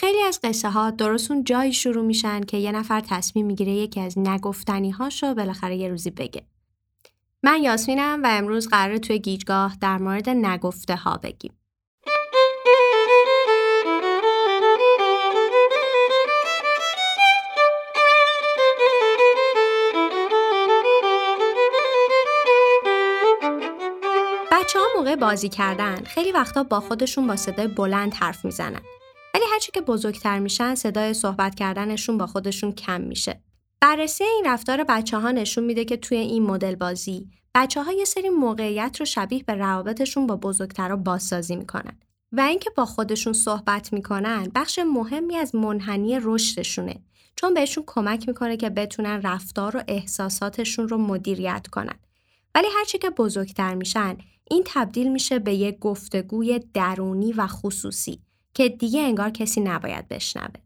خیلی از قصه ها درست اون جایی شروع میشن که یه نفر تصمیم میگیره یکی از نگفتنی هاشو بالاخره یه روزی بگه. من یاسمینم و امروز قراره توی گیجگاه در مورد نگفته ها بگیم. بچه‌ها موقع بازی کردن خیلی وقتا با خودشون با صدای بلند حرف میزنن. ولی هرچی که بزرگتر میشن صدای صحبت کردنشون با خودشون کم میشه. بررسی این رفتار بچه‌ها نشون میده که توی این مدل بازی بچه‌ها یه سری موقعیت رو شبیه به روابطشون با بزرگترا بازسازی میکنن و اینکه با خودشون صحبت میکنن بخش مهمی از منحنی رشدشونه، چون بهشون کمک میکنه که بتونن رفتار و احساساتشون رو مدیریت کنن. ولی هرچی که بزرگتر میشن این تبدیل میشه به یک گفتگوی درونی و خصوصی که دیگه انگار کسی نباید بشنوه.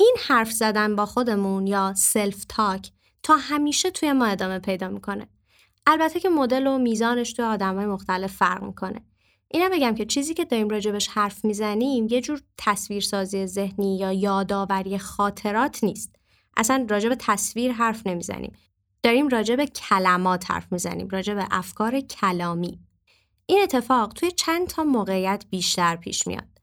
این حرف زدن با خودمون یا سلف تاک تا همیشه توی ما ادامه پیدا میکنه. البته که مدل و میزانش توی آدمای مختلف فرق میکنه. اینم بگم که چیزی که داریم راجبش حرف میزنیم یه جور تصویرسازی ذهنی یا یادآوری خاطرات نیست. اصلا راجب تصویر حرف نمیزنیم. داریم راجب کلمات حرف میزنیم، راجب افکار کلامی. این اتفاق توی چند تا موقعیت بیشتر پیش میاد.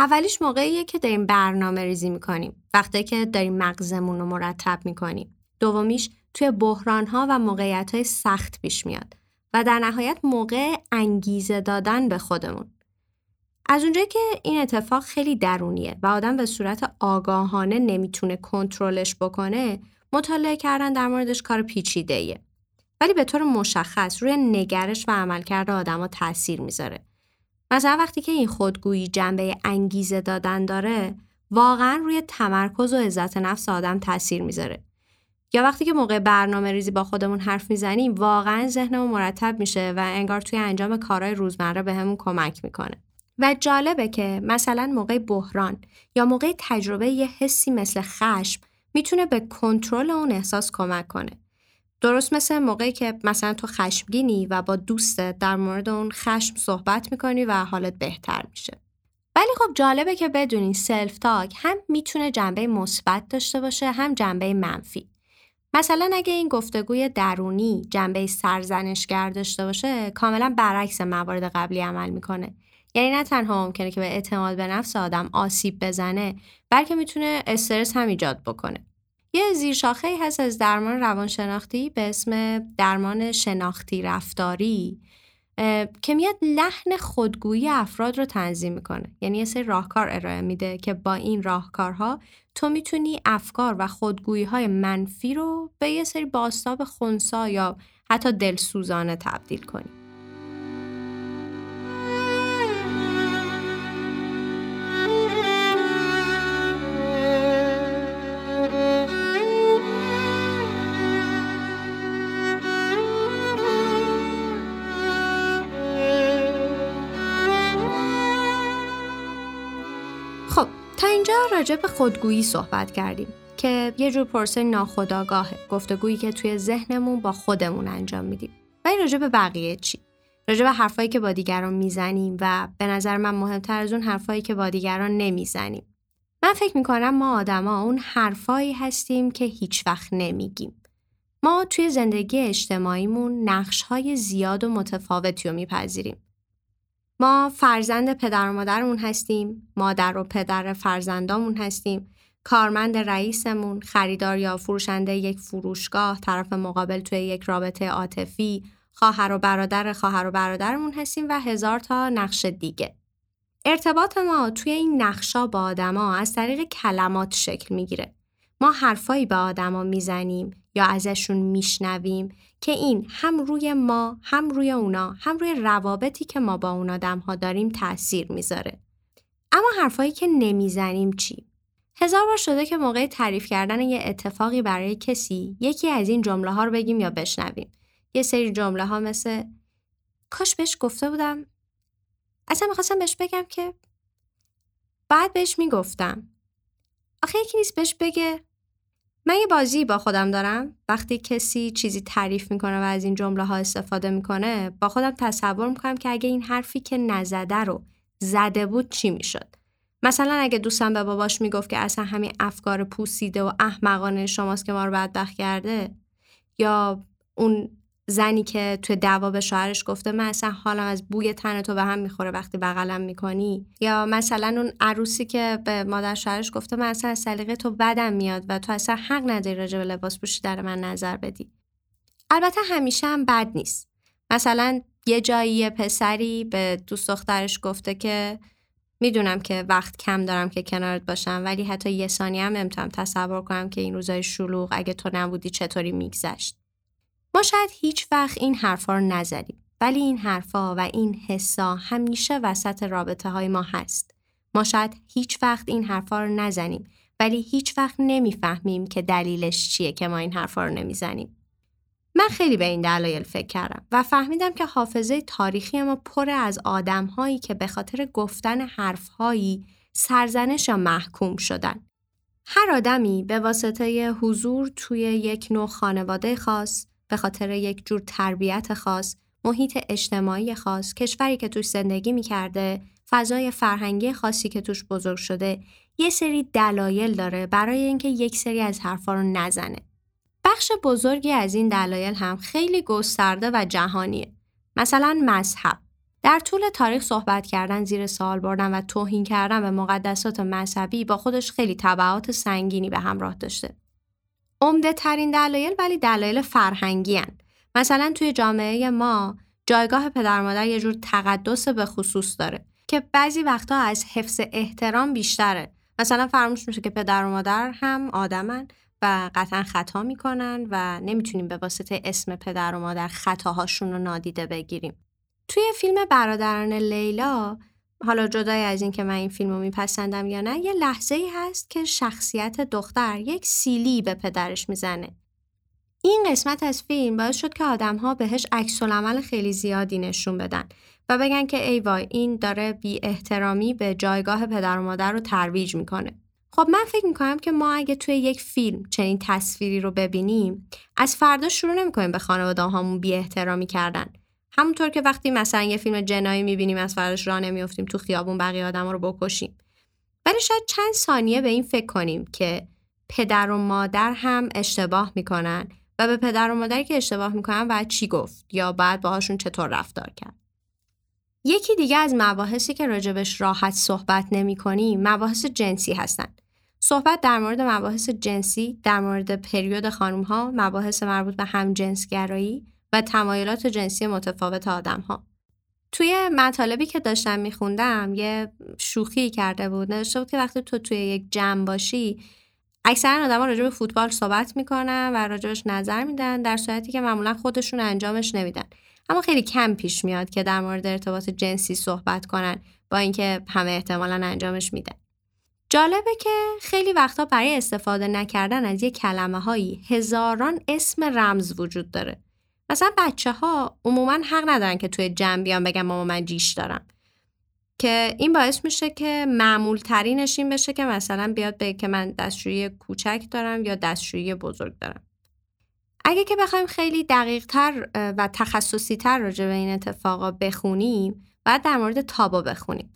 اولیش موقعیه که داریم برنامه ریزی میکنیم، وقتی که داریم مغزمون رو مرتب میکنیم. دومیش توی بحرانها و موقعیتهای سخت پیش میاد و در نهایت موقع انگیزه دادن به خودمون. از اونجایی که این اتفاق خیلی درونیه و آدم به صورت آگاهانه نمیتونه کنترلش بکنه، مطالعه کردن در موردش کار پیچیده‌ایه. ولی به طور مشخص روی نگرش و عملکرد آدم‌ها تأثیر میذاره. مثلا وقتی که این خودگویی جنبه انگیزه دادن داره، واقعا روی تمرکز و عزت نفس آدم تأثیر میذاره. یا وقتی که موقع برنامه ریزی با خودمون حرف میزنیم، واقعا ذهنمون مرتب میشه و انگار توی انجام کارهای روزمره به همون کمک میکنه. و جالبه که مثلا موقع بحران یا موقع تجربه یه حسی مثل خشم میتونه به کنترل اون احساس کمک کنه. درست مثل موقعی که مثلا تو خشمگینی و با دوستت در مورد اون خشم صحبت میکنی و حالت بهتر میشه. ولی خب جالبه که بدونین سلف تاک هم میتونه جنبه مثبت داشته باشه، هم جنبه منفی. مثلا اگه این گفتگوی درونی جنبه سرزنشگر داشته باشه، کاملا برعکس موارد قبلی عمل میکنه. یعنی نه تنها ممکنه که به اعتماد به نفس آدم آسیب بزنه، بلکه میتونه استرس هم ایجاد بکنه. یه زیرشاخه‌ای هست از درمان روانشناختی به اسم درمان شناختی رفتاری که میاد لحن خودگویی افراد رو تنظیم میکنه. یعنی یه سری راهکار ارائه میده که با این راهکارها تو میتونی افکار و خودگویی‌های منفی رو به یه سری بازتاب خنثی یا حتی دلسوزانه تبدیل کنی. تا اینجا راجع به خودگویی صحبت کردیم که یه جور پروسه ناخودآگاهه، گفتگویی که توی ذهنمون با خودمون انجام میدیم. ولی راجع به بقیه چی؟ راجع به حرفایی که با دیگران میزنیم و به نظر من مهمتر از اون حرفایی که با دیگران نمیزنیم. من فکر میکنم ما آدما اون حرفایی هستیم که هیچ وقت نمیگیم. ما توی زندگی اجتماعیمون نقش‌های زیاد و متفاوتی رو میپذیریم. ما فرزند پدر و مادرمون هستیم، مادر و پدر فرزندامون هستیم، کارمند رئیسمون، خریدار یا فروشنده یک فروشگاه، طرف مقابل توی یک رابطه عاطفی، خواهر و برادر خواهر و برادرمون هستیم و هزار تا نقش دیگه. ارتباط ما توی این نقشا با آدما از طریق کلمات شکل میگیره. ما حرفایی به آدما میزنیم یا ازشون میشنویم که این هم روی ما، هم روی اونا، هم روی روابطی که ما با اون آدم ها داریم تأثیر میذاره. اما حرفایی که نمیزنیم چی؟ هزار بار شده که موقع تعریف کردن یه اتفاقی برای کسی یکی از این جمله ها رو بگیم یا بشنویم. یه سری جمله ها مثل کاش بهش گفته بودم، اصلا میخواستم بهش بگم که بعد بهش میگفتم، آخه یکی نیست بهش بگه. من یه بازی با خودم دارم، وقتی کسی چیزی تعریف میکنه و از این جمله ها استفاده میکنه با خودم تصور میکنم که اگه این حرفی که نزده رو زده بود چی میشد. مثلا اگه دوستم به باباش میگفت که اصلا همین افکار پوسیده و احمقانه شماست که ما رو بدبخت کرده، یا اون زنی که توی دعوا به شوهرش گفته من اصلا حالم از بوی تن تو به هم میخوره وقتی بغلم میکنی، یا مثلا اون عروسی که به مادر شوهرش گفته من اصلا از سلیقه تو بدم میاد و تو اصلا حق نداری راجع به لباس پوشی در من نظر بدی. البته همیشه هم بد نیست. مثلا یه جایی یه پسری به دوست دخترش گفته که میدونم که وقت کم دارم که کنارت باشم، ولی حتی یه ثانیه هم نمیتونم تصور کنم که این روزای شلوغ اگه تو نبودی چطوری میگذشت. ما شاید هیچ وقت این حرفا رو نزدیم، ولی این حرفا و این حسا همیشه وسط رابطه های ما هست. ما شاید هیچ وقت این حرفا رو نزنیم، ولی هیچ وقت نمیفهمیم که دلیلش چیه که ما این حرفا رو نمیزنیم. من خیلی به این دلایل فکر کردم و فهمیدم که حافظه تاریخی ما پر از آدم‌هایی که به خاطر گفتن حرف‌هایی سرزنش یا محکوم شدن. هر آدمی به واسطه حضور توی یک نوع خانواده خاص، به خاطر یک جور تربیت خاص، محیط اجتماعی خاص، کشوری که توش زندگی می‌کرده، فضای فرهنگی خاصی که توش بزرگ شده، یه سری دلایل داره برای اینکه یک سری از حرفا رو نزنه. بخش بزرگی از این دلایل هم خیلی گسترده و جهانیه. مثلا مذهب. در طول تاریخ صحبت کردن، زیر سوال بردن و توهین کردن به مقدسات مذهبی با خودش خیلی تبعات سنگینی به همراه داشته. عمده ترین دلایل ولی دلایل فرهنگی هن. مثلا توی جامعه ما جایگاه پدر مادر یه جور تقدس به خصوص داره که بعضی وقتا از حفظ احترام بیشتره. مثلا فراموش میشه که پدر و مادر هم آدمن و قطعا خطا میکنن و نمیتونیم به واسطه اسم پدر و مادر خطاهاشون رو نادیده بگیریم. توی فیلم برادران لیلا، حالا جدای از این که من این فیلم رو میپسندم یا نه، یه لحظه‌ای هست که شخصیت دختر یک سیلی به پدرش میزنه. این قسمت از فیلم باعث شد که آدم‌ها بهش عکس‌العمل خیلی زیادی نشون بدن و بگن که ای وای این داره بی احترامی به جایگاه پدر و مادر رو ترویج میکنه. خب من فکر میکنم که ما اگه توی یک فیلم چنین تصویری رو ببینیم، از فردا شروع نمیکنیم به خانواده هامون بی احترامی کردن. همونطور که وقتی مثلا یه فیلم جنایی میبینیم از فرداش راه نمیافتیم تو خیابون بقیه آدما رو بکشیم. ولی شاید چند ثانیه به این فکر کنیم که پدر و مادر هم اشتباه میکنن و به پدر و مادری که اشتباه میکنن باید چی گفت یا باید باهاشون چطور رفتار کرد. یکی دیگه از مباحثی که راجبش راحت صحبت نمیکنیم، مباحث جنسی هستن. صحبت در مورد مباحث جنسی، در مورد پریود خانم‌ها، مباحث مربوط به همجنسگرایی و تمایلات جنسی متفاوت آدم‌ها. توی مطالبی که داشتم می‌خوندم یه شوخی کرده بود، نوشته بود که وقتی تو توی یک جمع باشی، اکثرا آدم‌ها راجع به فوتبال صحبت می‌کنن و راجعش نظر میدن، در صورتی که معمولا خودشون انجامش نمیدن. اما خیلی کم پیش میاد که در مورد ارتباط جنسی صحبت کنن، با اینکه همه احتمالاً انجامش میدن. جالبه که خیلی وقتا برای استفاده نکردن از یک کلمه هایی هزاران اسم رمز وجود داره. مثلا بچه ها عموماً حق ندارن که توی جمع بیان بگن ماما من جیش دارم، که این باعث میشه که معمول ترینش این بشه که مثلا بیاد بگه که من دستشویی کوچک دارم یا دستشویی بزرگ دارم. اگه که بخوایم خیلی دقیق تر و تخصصی تر راجع به این اتفاقا بخونیم، باید در مورد تابو بخونیم.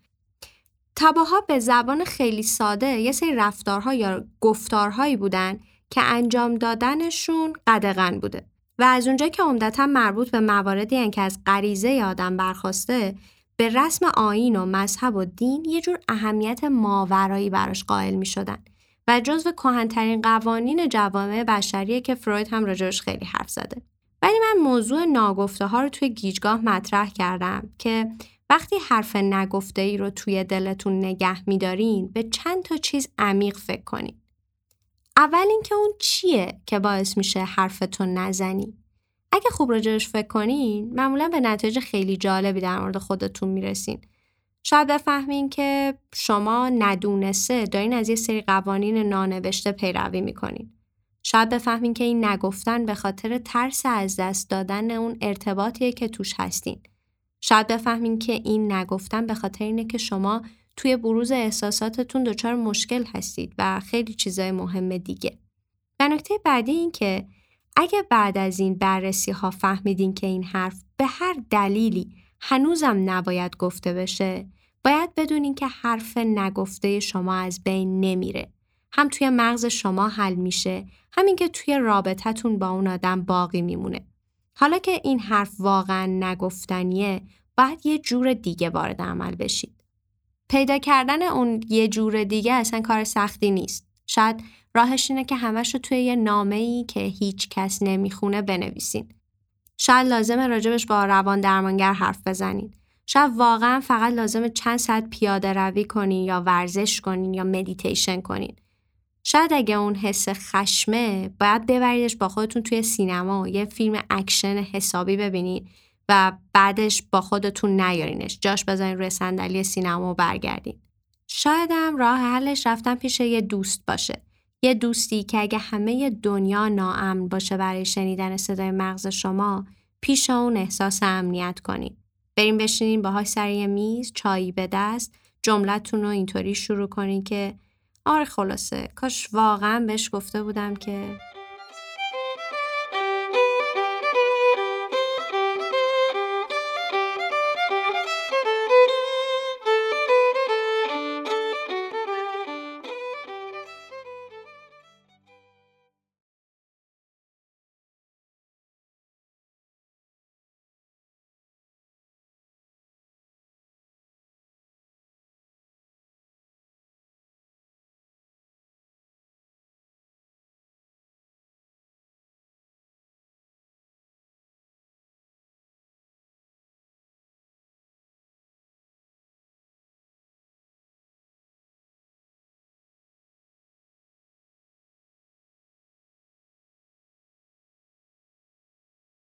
تابوها به زبان خیلی ساده یه سری رفتارها یا گفتارهایی بودن که انجام دادنشون قدغن بوده و از اونجا که عمدتاً مربوط به مواردی ان که از غریزه آدم برخواسته، به رسم آیین و مذهب و دین یه جور اهمیت ماورایی براش قائل می شدن و جزو کهن‌ترین قوانین جوامع بشریه که فروید هم راجعش خیلی حرف زده. ولی من موضوع ناگفته ها رو توی گیجگاه مطرح کردم که وقتی حرف نگفته ای رو توی دلتون نگه می‌دارین، به چند تا چیز عمیق فکر کنین. اول اینکه اون چیه که باعث میشه حرفتون نزنی. اگه خوب راجعش فکر کنین، معمولا به نتایج خیلی جالبی در مورد خودتون میرسین. شاید بفهمین که شما ندونسته دارین از یه سری قوانین نانوشته پیروی میکنین. شاید بفهمین که این نگفتن به خاطر ترس از دست دادن اون ارتباطیه که توش هستین. شاید بفهمین که این نگفتن به خاطر اینه که شما توی بروز احساساتتون دچار مشکل هستید و خیلی چیزای مهم دیگه. و نکته بعدی این که اگه بعد از این بررسی ها فهمیدین که این حرف به هر دلیلی هنوزم نباید گفته بشه، باید بدونین که حرف نگفته شما از بین نمیره. هم توی مغز شما حل میشه، همین که توی رابطتون با اون آدم باقی میمونه. حالا که این حرف واقعا نگفتنیه، باید یه جور دیگه وارد عمل بشید. پیدا کردن اون یه جور دیگه اصلا کار سختی نیست. شاید راهش اینه که همشو توی یه نامه‌ای که هیچ کس نمیخونه بنویسین. شاید لازمه راجبش با روان درمانگر حرف بزنین. شاید واقعا فقط لازمه چند ساعت پیاده روی کنین یا ورزش کنین یا مدیتیشن کنین. شاید اگه اون حس خشمه، باید ببریدش با خودتون توی سینما، یه فیلم اکشن حسابی ببینین و بعدش با خودتون نیارینش، جاش بذارین روی صندلی سینما و برگردین. شاید هم راه حلش رفتن پیش یه دوست باشه. یه دوستی که اگه همه دنیا ناامن باشه برای شنیدن صدای مغز شما، پیش اون احساس امنیت کنین. بریم بشینین باهاش سر یه میز، چایی به دست، جمله‌تون رو اینطوری شروع کنین که آره خلاصه، کاش واقعا بهش گفته بودم که